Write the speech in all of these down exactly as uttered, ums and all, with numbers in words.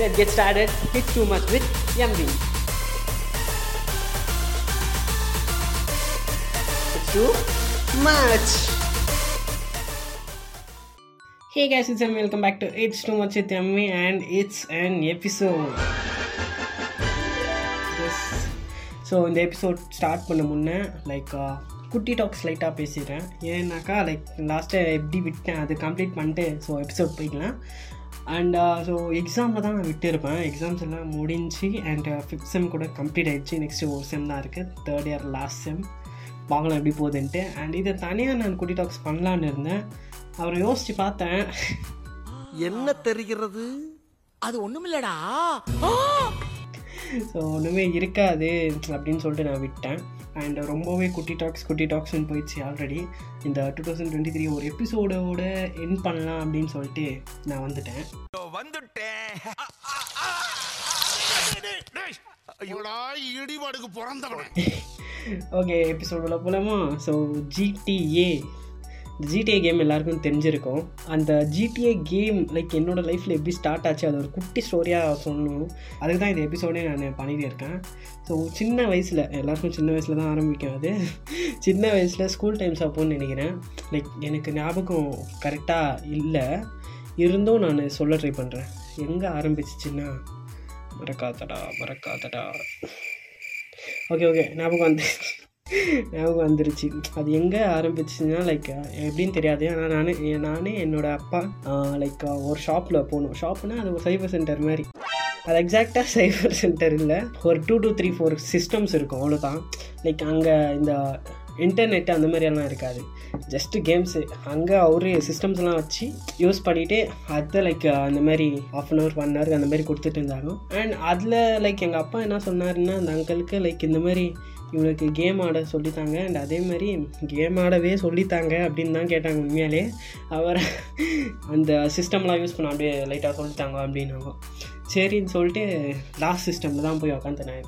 Let's get started. Hit too much with Yammi. It's too much. Hey guys, it's Yammi. Welcome back to It's Too Much with Yammi, and it's an episode. Yes. So in the episode start பண்ண முன்ன like uh, குட்டி tax லைட்டாக பேசிடுறேன். ஏன்னாக்கா like லாஸ்ட்டை எப்படி விட்டேன் அது complete பண்ணிட்டு so episode போய்க்கலாம். அண்ட் ஸோ எக்ஸாமில் தான் நான் விட்டுருப்பேன். எக்ஸாம்ஸ் எல்லாம் முடிஞ்சு அண்ட் ஃபிஃப்த் செம் கூட கம்ப்ளீட் ஆகிடுச்சு. நெக்ஸ்ட்டு ஒரு செம் தான் இருக்குது, தேர்ட் இயர் லாஸ்ட் செம். பார்க்கலாம் எப்படி போகுதுன்ட்டு. அண்ட் இதை தனியாக நான் குட்டி டாக்ஸ் பண்ணலான்னு இருந்தேன். அவரை யோசித்து பார்த்தேன். என்ன தெரிகிறது? அது ஒன்றுமில்லடா, ஸோ ஒன்றுமே இருக்காது அப்படின்னு சொல்லிட்டு நான் விட்டேன். அண்ட் ரொம்பவே குட்டி டாக்ஸ் குட்டி டாக்ஸ்ன்னு போயிடுச்சு. ஆல்ரெடி இந்த டூ தௌசண்ட் டுவெண்ட்டி த்ரீ ஒரு எபிசோடோட என் பண்ணலாம் அப்படின்னு சொல்லிட்டு நான் வந்துட்டேன் வந்துட்டேன் ஈடுபாடுக்கு பிறந்தவன். ஓகே, எபிசோடோட போலாமா? ஸோ ஜிடிஏ ஜிடிஏ கேம் எல்லாருக்கும் தெரிஞ்சிருக்கும். அந்த ஜிடிஏ கேம் லைக் என்னோடய லைஃப்பில் எப்படி ஸ்டார்ட் ஆச்சு, அது ஒரு குட்டி ஸ்டோரியாக சொல்லணும். அதுக்கு தான் இந்த எபிசோடே நான் பண்ணிகிட்டே இருக்கேன். ஸோ சின்ன வயசில் எல்லாருக்கும் சின்ன வயசில் தான் ஆரம்பிக்கும். அது சின்ன வயசில் ஸ்கூல் டைம்ஸ் அப்போன்னு நினைக்கிறேன். லைக் எனக்கு ஞாபகம் கரெக்டாக இல்லை, இருந்தும் நான் சொல்ல ட்ரை பண்ணுறேன். எங்கே ஆரம்பிச்சிச்சுன்னா மறக்காதடா மறக்காதடா ஓகே ஓகே ஞாபகம் வந்து ஞாபகம் வந்துருச்சு. அது எங்கே ஆரம்பிச்சுன்னா லைக் எப்படின்னு தெரியாது. ஆனால் நான் நானே என்னோடய அப்பா லைக் ஒரு ஷாப்பில் போகணும். ஷாப்புனால் அது ஒரு சைபர் சென்டர் மாதிரி. அது எக்ஸாக்டாக சைபர் சென்டர் இல்லை, ஒரு two two three four systems இருக்கும், அவ்வளோதான். லைக் அங்கே இந்த இன்டர்நெட்டு அந்த மாதிரியெல்லாம் இருக்காது, ஜஸ்ட்டு கேம்ஸு. அங்கே அவரு சிஸ்டம்ஸ்லாம் வச்சு யூஸ் பண்ணிவிட்டு அதை லைக் அந்த மாதிரி ஆஃப் அன் ஹவர் ஒன் ஹவருக்கு அந்த மாதிரி கொடுத்துட்டு இருந்தாலும். அண்ட் அதில் லைக் எங்கள் அப்பா என்ன சொன்னாருன்னா, அந்த அங்கிளுக்கு லைக் இந்த மாதிரி இவனுக்கு கேம் ஆட சொல்லித்தாங்க, அண்ட் அதே மாதிரி கேம் ஆடவே சொல்லித்தாங்க அப்படின்னு தான் கேட்டாங்க. உண்மையாலே அவரை அந்த சிஸ்டம்லாம் யூஸ் பண்ண அப்படியே லைட்டாக சொல்லித்தாங்க அப்படின்னாங்க. சரின்னு சொல்லிட்டு லாஸ்ட் சிஸ்டமில் தான் போய் உக்காந்துனேன்.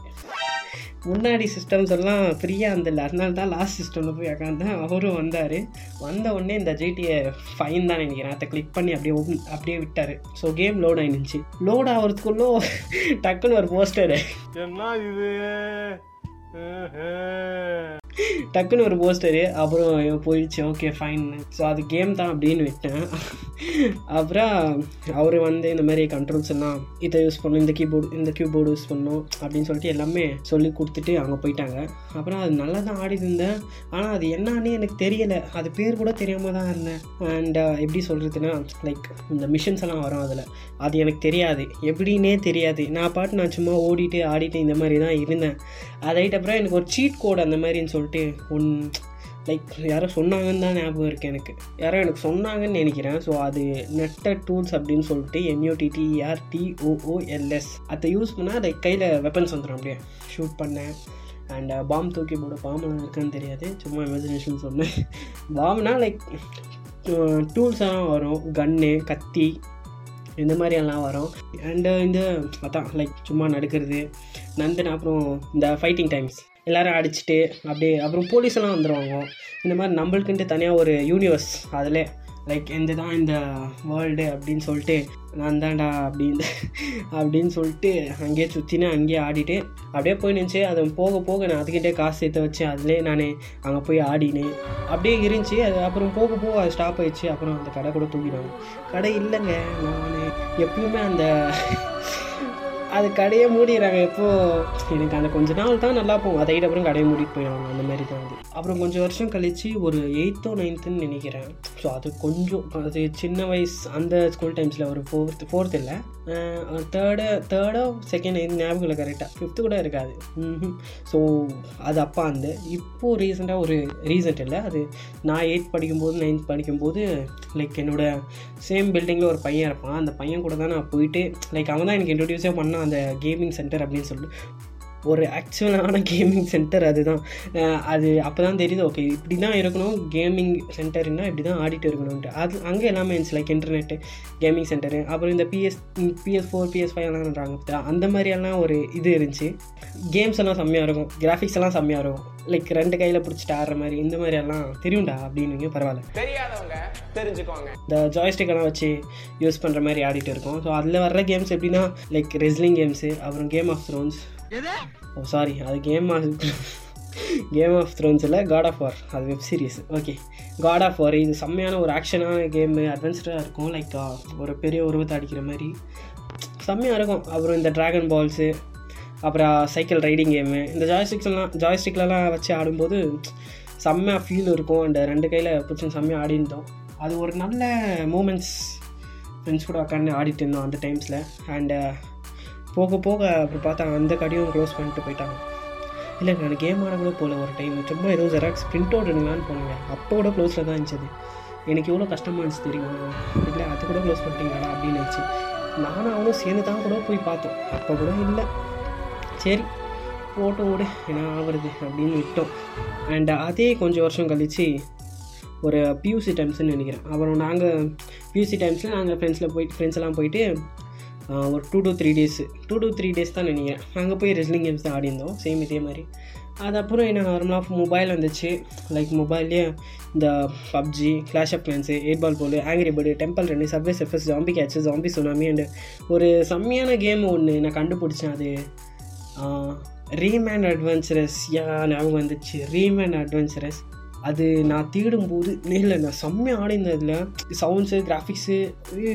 முன்னாடி சிஸ்டம்ஸ் எல்லாம் ஃப்ரீயாக இருந்தில்ல, அதனால தான் லாஸ்ட் சிஸ்டமில் போய் உக்காந்தேன். அவரும் வந்தார். வந்த உடனே இந்த ஜிடிஏ ஃபைன் தான் நினைக்கிறேன், அதை கிளிக் பண்ணி அப்படியே ஓப்பன் அப்படியே விட்டார். ஸோ கேம் லோட் ஆகிருந்துச்சு. லோட் ஆகிறதுக்குள்ளோ டக்குன்னு ஒரு போஸ்டரு என்ன இது டக்குன்னு ஒரு போஸ்டரு அப்புறம் போயிடுச்சு. ஓகே ஃபைன், ஸோ அது கேம் தான் அப்படின்னு விட்டேன். அப்புறம் அவர் வந்து இந்த மாதிரி கண்ட்ரோல்ஸ் எல்லாம் இதை யூஸ் பண்ணணும், இந்த கீபோர்டு இந்த கீபோர்டு யூஸ் பண்ணணும் அப்படின்னு சொல்லிட்டு எல்லாமே சொல்லி கொடுத்துட்டு அவங்க போயிட்டாங்க. அப்புறம் அது நல்லா தான் ஆடிட்டு இருந்தேன், ஆனால் அது என்னான்னு எனக்கு தெரியலை, அது பேர் கூட தெரியாமல் தான் இருந்தேன். அண்ட் எப்படி சொல்கிறதுன்னா லைக் இந்த மிஷின்ஸ் எல்லாம் வரும், அதில் அது எனக்கு தெரியாது, எப்படின்னே தெரியாது. நான் பாட்டு நான் சும்மா ஓடிட்டு ஆடிட்டு இந்த மாதிரி தான் இருந்தேன். அதைட்டு அப்புறம் எனக்கு ஒரு சீட் கோடு அந்த மாதிரின்னு சொல்லிட்டு ஒன் லைக் யாரோ சொன்னாங்கன்னு தான் ஞாபகம் இருக்குது எனக்கு, யாரோ எனக்கு சொன்னாங்கன்னு நினைக்கிறேன். ஸோ அது நெட்டட் டூல்ஸ் அப்படின்னு சொல்லிட்டு எம்யூடிடிஆர்டிஓஓஎல்எஸ் அதை யூஸ் பண்ணால் லைக் கையில் வெப்பன்ஸ் வந்துடும், அப்படியே ஷூட் பண்ணேன். அண்ட் பாம் தூக்கி போட பாம்பெலாம் இருக்குன்னு தெரியாது, சும்மா இமேஜினேஷன் சொன்னேன். பாம்னால் லைக் டூல்ஸ்லாம் வரும், கன்னு கத்தி இந்த மாதிரி எல்லாம் வரும். அண்டு இந்த அதான் லைக் சும்மா நடக்கிறது நந்தன். அப்புறம் இந்த ஃபைட்டிங் டைம்ஸ் எல்லோரும் அடிச்சுட்டு அப்படியே அப்புறம் போலீஸெல்லாம் வந்துடுவாங்க. இந்த மாதிரி நம்மளுக்குன்ட்டு தனியாக ஒரு யூனிவர்ஸ், அதில் லைக் இந்த தான் இந்த வேர்ல்டு அப்படின்னு சொல்லிட்டு நான் தான்டா அப்படின்னு அப்படின்னு சொல்லிட்டு அங்கேயே சுற்றினு அங்கேயே ஆடிட்டு அப்படியே போய் நினச்சி. அது போக போக நான் அதுக்கிட்டே காசு சேர்த்து வச்சு அதிலே நான் அங்கே போய் ஆடினேன் அப்படியே இருந்துச்சு. அது அப்புறம் போக போக அது ஸ்டாப் ஆகிடுச்சு. அப்புறம் அந்த கடை கூட தூக்கினாங்க. கடை இல்லைங்க, நான் எப்பயுமே அந்த அது கடையை மூடிடுறாங்க. இப்போது எனக்கு அந்த கொஞ்ச நாள் தான் நல்லா போகும், அதை அப்புறம் கடையை மூடிட்டு போயிடுவாங்க அந்த மாதிரி தான் அது. அப்புறம் கொஞ்சம் வருஷம் கழித்து ஒரு எயித்தோ நைன்த்துன்னு நினைக்கிறேன். ஸோ அது கொஞ்சம் அது சின்ன வயசு அந்த ஸ்கூல் டைம்ஸில் ஒரு ஃபோர்த்து ஃபோர்த் இல்லை தேர்டு தேர்டோ செகண்ட் எய்த் ஞாபகம் இல்லை கரெக்டாக, ஃபிஃப்த்து கூட இருக்காது. ஸோ அது அப்பா அந்த இப்போது ரீசெண்டாக ஒரு ரீசன்ட் இல்லை, அது நான் எயித் படிக்கும்போது நைன்த் படிக்கும்போது லைக் என்னோடய சேம் பில்டிங்கில் ஒரு பையன் இருப்பான். அந்த பையன் கூட தான் நான் போயிட்டு லைக் அவன் தான் எனக்கு இன்ட்ரடியூஸே பண்ணான் அந்த கேமிங் சென்டர் அப்படின்னு சொல்லிட்டு. ஒரு ஆக்சுவலான கேமிங் சென்டர் அதுதான். அது அப்போ தான் தெரியுது, ஓகே இப்படி தான் இருக்கணும் கேமிங் சென்டர்னால், இப்படி தான் ஆடிட்டு இருக்கணும்ட்டு. அது அங்கே எல்லாமே இருந்துச்சு, லைக் இன்டர்நெட்டு கேமிங் சென்டரு, அப்புறம் இந்த PS PS four PS five எல்லாம் பண்ணுறாங்க, அந்த மாதிரியெல்லாம் ஒரு இது இருந்துச்சு. கேம்ஸ் எல்லாம் செம்மையாக இருக்கும், கிராஃபிக்ஸ் எல்லாம் செம்மையாக இருக்கும், லைக் ரெண்டு கையில் பிடிச்சிட்டு ஆடுற மாதிரி, இந்த மாதிரி எல்லாம் தெரியும்டா அப்படின்னுங்க. பரவாயில்ல, தெரியாதவங்க தெரிஞ்சுக்கோங்க. இந்த ஜாய்ஸ்டிக்கெல்லாம் வச்சு யூஸ் பண்ணுற மாதிரி ஆடிட்டு இருக்கோம். ஸோ அதில் வர்ற கேம்ஸ் எப்படின்னா லைக் ரெஸ்லிங் கேம்ஸு, அப்புறம் Game of Thrones, oh sorry அது கேம் ஆஃப் கேம் ஆஃப் த்ரோன்ஸில் காட் ஆஃப் வார், அது web series. Okay, God of War இது செம்மையான ஒரு ஆக்ஷனான கேமு, அட்வென்ச்சராக இருக்கும், லைக் ஒரு பெரிய உருவத்தை அடிக்கிற மாதிரி செம்மையாக இருக்கும். அப்புறம் இந்த ட்ராகன் பால்ஸு, அப்புறம் சைக்கிள் ரைடிங் கேமு, இந்த ஜாய்ஸ்டிக்ஸ்லாம் ஜாய்ஸ்டிக்லலாம் வச்சு ஆடும்போது செம்மையாக ஃபீல் இருக்கும். அந்த ரெண்டு கையில் பிடிச்சி செம்மையாக ஆடிருந்தோம். அது ஒரு நல்ல மூமெண்ட்ஸ், ஃப்ரெண்ட்ஸ் கூட உட்காந்து ஆடிட்டு இருந்தோம் அந்த டைம்ஸில். அண்டு போக போக அப்புறம் பார்த்தா அந்த கடையும் க்ளோஸ் பண்ணிட்டு போயிட்டாங்க. இல்லை நான் கேம் ஆட கூட போகல, ஒரு டைம் சும்மா ஏதோ ஜெராக்ஸ் பிரிண்ட் அவுட் எடுங்களான்னு போனேங்க, அப்போ கூட க்ளோஸில் தான் இருந்துச்சு. எனக்கு எவ்வளோ கஷ்டமாக இருந்துச்சு தெரியுமா, இல்லை அது கூட க்ளோஸ் பண்ணிட்டீங்களா அப்படின்னு இருந்துச்சு. நானும் அவனும் சேர்ந்து தான் கூட போய் பார்த்தோம், அப்போ கூட இல்லை, சரி போட்டோ கூட என்ன ஆகுறது அப்படின்னு விட்டோம். அண்ட் அதே கொஞ்சம் வருஷம் கழித்து ஒரு பியூசி டைம்ஸ்ன்னு நினைக்கிறேன், அப்புறம் நாங்கள் பியூசி டைம்ஸில் நாங்கள் ஃப்ரெண்ட்ஸில் போயிட்டு ஃப்ரெண்ட்ஸ்லாம் போயிட்டு ஒரு two two three days two two three days தான் நினைக்கிறேன், அங்கே போய் ரெஸ்லிங் கேம்ஸ் தான் ஆடிருந்தோம் சேம் இதே மாதிரி. அது அப்புறம் என்ன நார்மலாக மொபைல் வந்துச்சு, லைக் மொபைல்லேயே இந்த PUBG, Clash of Clans, ஏர்பால் pole, Angry Bird, Temple Run, Subway Surfers, Zombie Catch, Zombie Tsunami. And ஒரு செம்மையான கேம் ஒன்று நான் கண்டுபிடிச்சேன், அது ரீமேன் அட்வென்ச்சரஸ். ஏன் அவங்க வந்துச்சு ரீமேன் அட்வென்ச்சரஸ், அது நான் தேடும்போது நேரில் நான் செம்மையாக ஆடிந்ததில் சவுண்ட்ஸு கிராஃபிக்ஸு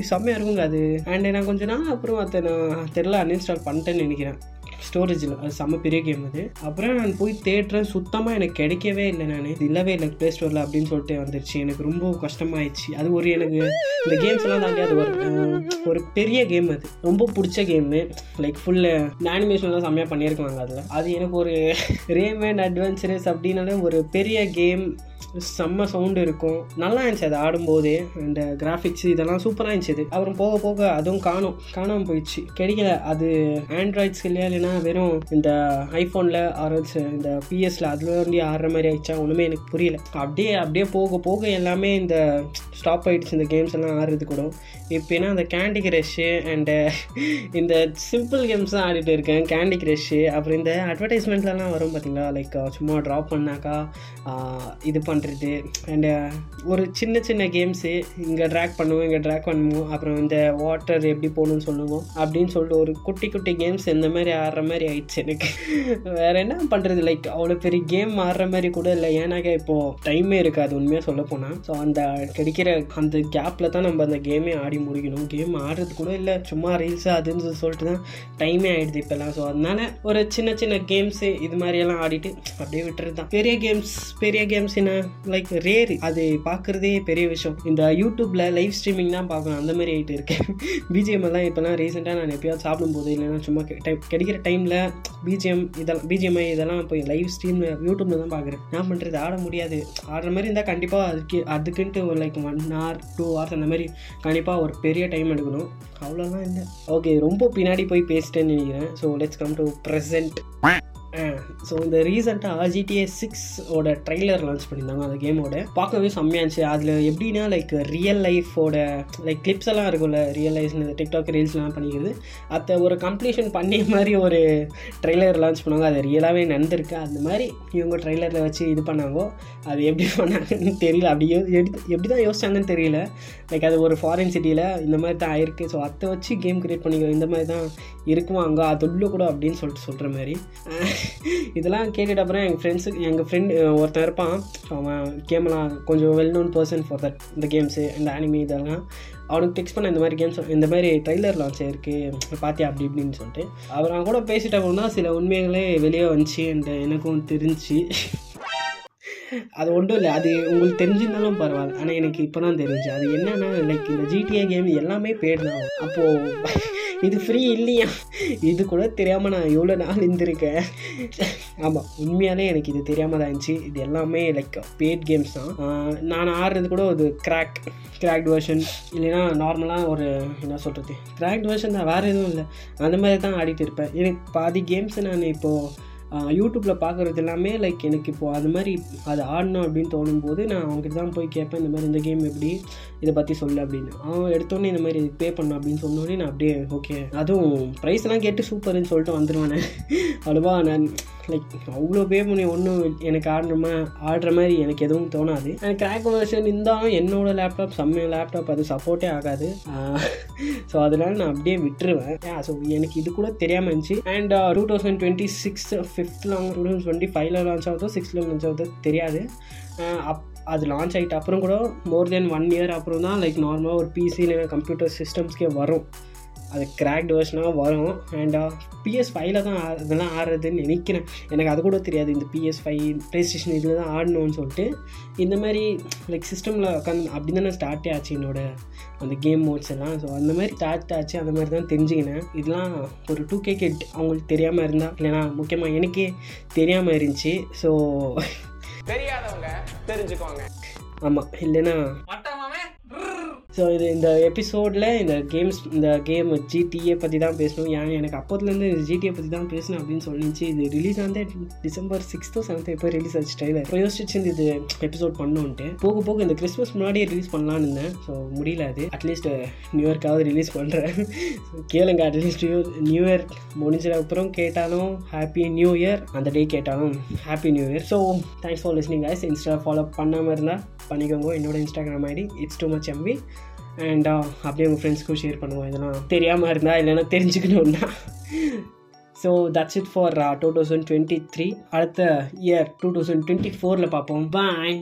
செம்மையாக இருக்குங்க அது. அண்ட் நான் கொஞ்சம் நாள் அப்புறம் அதை நான் தெரில அன்இன்ஸ்டால் பண்ணிட்டேன்னு நினைக்கிறேன் ஸ்டோரேஜில், அது செம்ம பெரிய கேம் அது. அப்புறம் நான் போய் தேடுறேன், சுத்தமாக எனக்கு கிடைக்கவே இல்லை, நான் இல்லவே இல்லை ப்ளே ஸ்டோரில் அப்படின்னு சொல்லிட்டு வந்துருச்சு. எனக்கு ரொம்ப கஷ்டமாயிடுச்சு. அது ஒரு எனக்கு இந்த கேம்ஸ்லாம் தாண்டி அது ஒரு ஒரு பெரிய கேம், அது ரொம்ப பிடிச்ச கேமு, லைக் ஃபுல்லு அனிமேஷன்லாம் செம்மையாக பண்ணியிருக்காங்க அதில். அது எனக்கு ஒரு ரேமேன் அட்வென்ச்சரஸ் அப்படின்னால ஒரு பெரிய கேம், செம்ம சவுண்டு இருக்கும், நல்லா இருந்துச்சு அது ஆடும்போது. அண்ட் கிராஃபிக்ஸு இதெல்லாம் சூப்பராக இருந்துச்சு. அப்புறம் போக போக அதுவும் காணும் காணாமல் போயிடுச்சு, கிடைக்கல. அது ஆண்ட்ராய்ட்ஸ்க்கு இல்லையா, இல்லைன்னா வெறும் இந்த ஐஃபோனில் ஆரல்ஸ் இந்த பிஎஸ்சில் அதில் வந்து ஆடுற மாதிரி ஆயிடுச்சா ஒன்றுமே எனக்கு புரியல. அப்படியே அப்படியே போக போக எல்லாமே இந்த ஸ்டாப் ஆகிடுச்சு இந்த கேம்ஸ் எல்லாம் ஆடுறது கூட. இப்போ ஏன்னா அந்த கேண்டி க்ரஷ்ஷு அண்டு இந்த சிம்பிள் கேம்ஸ் தான் ஆடிட்டு இருக்கேன், கேண்டி க்ரஷ்ஷு. அப்புறம் இந்த அட்வர்டைஸ்மெண்ட்லலாம் வரும் பார்த்தீங்களா, லைக் சும்மா ட்ராப் பண்ணாக்கா இது பண்ண பண்ணுறது. அண்ட் ஒரு சின்ன சின்ன கேம்ஸு, இங்கே ட்ராக் பண்ணுவோம் இங்கே ட்ராக் பண்ணுவோம், அப்புறம் இந்த வாட்டர் எப்படி போகணும்னு சொல்லுவோம் அப்படின்னு சொல்லிட்டு ஒரு குட்டி குட்டி கேம்ஸ் இந்த மாதிரி ஆடுற மாதிரி ஆயிடுச்சு எனக்கு. வேறு என்ன பண்ணுறது, லைக் அவ்வளோ பெரிய கேம் ஆடுற மாதிரி கூட இல்லை, ஏன்னாக்கா இப்போது டைமே இருக்காது உண்மையாக சொல்ல போனால். ஸோ அந்த கிடைக்கிற அந்த கேப்பில் தான் நம்ம அந்த கேமே ஆடி முடிக்கணும். கேம் ஆடுறது கூட இல்லை, சும்மா ரீல்ஸு அதுன்னு சொல்லிட்டு தான் டைமே ஆகிடுது இப்போல்லாம். ஸோ அதனால ஒரு சின்ன சின்ன கேம்ஸு இது மாதிரியெல்லாம் ஆடிட்டு அப்படியே விட்டுறது தான். பெரிய கேம்ஸ் பெரிய கேம்ஸ் என்ன லைக் ரேர், அது பார்க்குறதே பெரிய விஷயம். இந்த யூடியூப்பில் லைவ் ஸ்ட்ரீமிங் தான் பார்க்கணும் அந்த மாதிரி ஆகிட்டு இருக்கேன். பிஜிஎம் எல்லாம் இப்போலாம் ரீசெண்டாக நான் எப்போயாவது சாப்பிடும்போது இல்லைன்னா சும்மா கிடைக்கிற டைமில் பிஜிஎம் இதெல்லாம் பிஜிஎம்ஐ இதெல்லாம் போய் லைவ் ஸ்ட்ரீம் யூடியூப்பில் தான் பார்க்குறேன். நான் பண்ணுறது ஆட முடியாது, ஆடுற மாதிரி இருந்தால் கண்டிப்பாக அதுக்கு அதுக்குன்ட்டு ஒரு like one hour two hours அந்த மாதிரி கண்டிப்பாக ஒரு பெரிய டைம் எடுக்கணும், அவ்வளோலாம் இல்லை. ஓகே, ரொம்ப பின்னாடி போய் பேசிட்டேன்னு நினைக்கிறேன். So let's come to present. So இந்த ரீசெண்டாக ஜிடிஏ சிக்ஸ் ஓட ட்ரெய்லர் லான்ச் பண்ணியிருந்தாங்க. அந்த கேமோட பார்க்கவே செம்மையாக இருந்துச்சு. அதில் எப்படின்னா லைக் ரியல் லைஃபோட லைக் கிளிப்ஸ் எல்லாம் இருக்கும்ல, ரியல் லைஃப் டிக்டாக் ரீல்ஸ்லாம் பண்ணிக்கிறது, அதை ஒரு கம்ப்ளீஷன் பண்ணி மாதிரி ஒரு ட்ரெய்லர் லான்ச் பண்ணுவாங்க. அது ரியலாகவே நடந்திருக்கு, அந்த மாதிரி இவங்க ட்ரெய்லரில் வச்சு இது பண்ணாங்கோ. அது எப்படி பண்ணாங்கன்னு தெரியல, அப்படி எப்படி தான் யோசிச்சாங்கன்னு தெரியல. லைக் அது ஒரு ஃபாரின் சிட்டியில் இந்த மாதிரி தான் ஆயிருக்கு, ஸோ அதை வச்சு கேம் கிரியேட் பண்ணிக்கிறோம் இந்த மாதிரி தான் இருக்குவாங்க அதுள்ள கூட அப்படின்னு சொல்லிட்டு சொல்கிற மாதிரி. இதெல்லாம் கேட்டுட்டு அப்புறம் எங்கள் ஃப்ரெண்ட்ஸுக்கு எங்கள் ஃப்ரெண்டு ஒருத்தன் இருப்பான், அவன் கேம்லாம் கொஞ்சம் well known person for that இந்த கேம்ஸு இந்த ஆனிமி இதெல்லாம். அவனுக்கு டெக்ஸ்ட் பண்ண இந்த மாதிரி கேம்ஸ் இந்த மாதிரி ட்ரெய்லர் லான்ச் ஆயிருக்கு பார்த்தியா அப்படி இப்படின்னு சொல்லிட்டு அவர் அவன் கூட பேசிட்டவங்க தான் சில உண்மைகளே வெளியே வந்துச்சு. அந்த எனக்கும் தெரிஞ்சு அது ஒன்றும் இல்லை, அது உங்களுக்கு தெரிஞ்சிருந்தாலும் பரவாயில்ல, ஆனால் எனக்கு இப்போ தான் தெரிஞ்சு. அது என்னென்னா லைக் இந்த ஜிடிஏ கேம் எல்லாமே பேர் தான். அப்போது இது ஃப்ரீ இல்லையா, இது கூட தெரியாமல் நான் எவ்வளோ நாள் இருந்திருக்கேன். ஆமாம், உண்மையாலே எனக்கு இது தெரியாமல் தான் இருந்துச்சு. இது எல்லாமே லைக் பெய்ட் கேம்ஸ் தான். நான் ஆடுறது கூட ஒரு கிராக் கிராக்ட் வேர்ஷன் இல்லைன்னா நார்மலாக ஒரு என்ன சொல்கிறது கிராக்ட் வேர்ஷன் தான், வேறு எதுவும் இல்லை. அந்த மாதிரி தான் ஆடிட்டு இருப்பேன். எனக்கு பாதி கேம்ஸ் நான் இப்போது யூடியூப்பில் பார்க்குறது எல்லாமே லைக் எனக்கு இப்போது அது மாதிரி அது ஆடணும் அப்படின்னு தோணும்போது நான் அவங்ககிட்ட தான் போய் கேட்பேன், இந்த மாதிரி இந்த கேம் எப்படி, இதை பற்றி சொல்லு அப்படின்னு. அவன் எடுத்தோடனே இந்த மாதிரி பே பண்ண அப்படின்னு சொன்னோடனே நான் அப்படியே ஓகே, அதுவும் ப்ரைஸ்லாம் கேட்டு சூப்பர்ன்னு சொல்லிட்டு வந்துடுவேன். அவ்வளோவா நான் லைக் அவ்வளோ பே பண்ணி ஒன்றும் எனக்கு ஆடுறமா ஆடுற மாதிரி எனக்கு எதுவும் தோணாது. எனக்கு கிராக் வெர்ஷன் இருந்தாலும் என்னோடய லேப்டாப் செம்ம லேப்டாப், அது சப்போர்ட்டே ஆகாது. ஸோ அதனால் நான் அப்படியே விட்டுருவேன். ஸோ எனக்கு இது கூட தெரியாமல் இருந்துச்சு. And two thousand twenty six ஃபிஃப்த்தில் அவங்க டூ தௌசண்ட் டுவெண்ட்டி ஃபைவ்ல லான்ச் ஆகுதோ சிக்ஸ்த்தில் லான்ச் ஆகுதோ தெரியாது. அப் அது லான்ச் ஆகிட்ட அப்புறம் கூட மோர் தென் ஒன் இயர் அப்புறம் தான் லைக் நார்மலாக ஒரு பிசியில் கம்ப்யூட்டர் சிஸ்டம்ஸ்க்கே வரும், அது கிராக்ட் வேர்ஷனாக வரும். அண்ட் பிஎஸ் ஃபைவ்ல தான் அதெல்லாம் ஆடுறதுன்னு நினைக்கிறேன். எனக்கு அது கூட தெரியாது இந்த பிஎஸ் ஃபைவ் ப்ளே ஸ்டேஷன் இதில் தான் ஆடணும்னு சொல்லிட்டு இந்த மாதிரி லைக் சிஸ்டமில் உட்காந்து அப்படி தான் நான் ஸ்டார்ட்டே ஆச்சு என்னோட அந்த கேம் மோட்ஸ் எல்லாம். ஸோ அந்த மாதிரி ஸ்டார்ட் ஆச்சு, அந்த மாதிரி தான் தெரிஞ்சுக்கினேன். இதெல்லாம் ஒரு டூ கே கிட் அவங்களுக்கு தெரியாமல் இருந்தால், இல்லைனா முக்கியமாக எனக்கே தெரியாமல் இருந்துச்சு. ஸோ தெரியாதவங்க தெரிஞ்சுக்கோங்க. ஆமாம், இல்லைன்னா ஸோ இது இந்த எபிசோடில் இந்த கேம்ஸ் இந்த கேம் ஜிடிஏ பற்றி தான் பேசணும். ஏன் எனக்கு அப்போதுலேருந்து ஜிடிஏ பற்றி தான் பேசணும் அப்படின்னு சொல்லிச்சு. இது ரிலீஸ் ஆனதே டிசம்பர் சிக்ஸ்த்தோ செவன்த்தோ எப்போ ரிலீஸ் ஆச்சு டைம் யோசிச்சுருந்து இது எபிசோட் பண்ணுன்ட்டு. போக போக இந்த கிறிஸ்மஸ் முன்னாடியே ரிலீஸ் பண்ணலான்னு இருந்தேன். ஸோ முடியல, அது அட்லீஸ்ட் நியூ இயர்க்காவது ரிலீஸ் பண்ணுறேன். ஸோ கேளுங்க, அட்லீஸ்ட் நியூ நியூ இயர் முடிஞ்சதுக்கப்புறம் கேட்டாலும் ஹாப்பி நியூ இயர், அந்த டே கேட்டாலும் happy new year. So thanks for listening guys. Insta follow பண்ணாமல் இருந்தால் பண்ணிக்கோங்க. என்னோட Instagram ID it's too much MV. And அப்படியே உங்கள் ஃப்ரெண்ட்ஸ்க்கும் ஷேர் பண்ணுவோம் இதெல்லாம் தெரியாமல் இருந்தால், இல்லைன்னா தெரிஞ்சுக்கணும்னா. So that's it for two thousand twenty three. அடுத்த இயர் டூ தௌசண்ட் டுவெண்ட்டி ஃபோரில் பார்ப்போம். பாய்.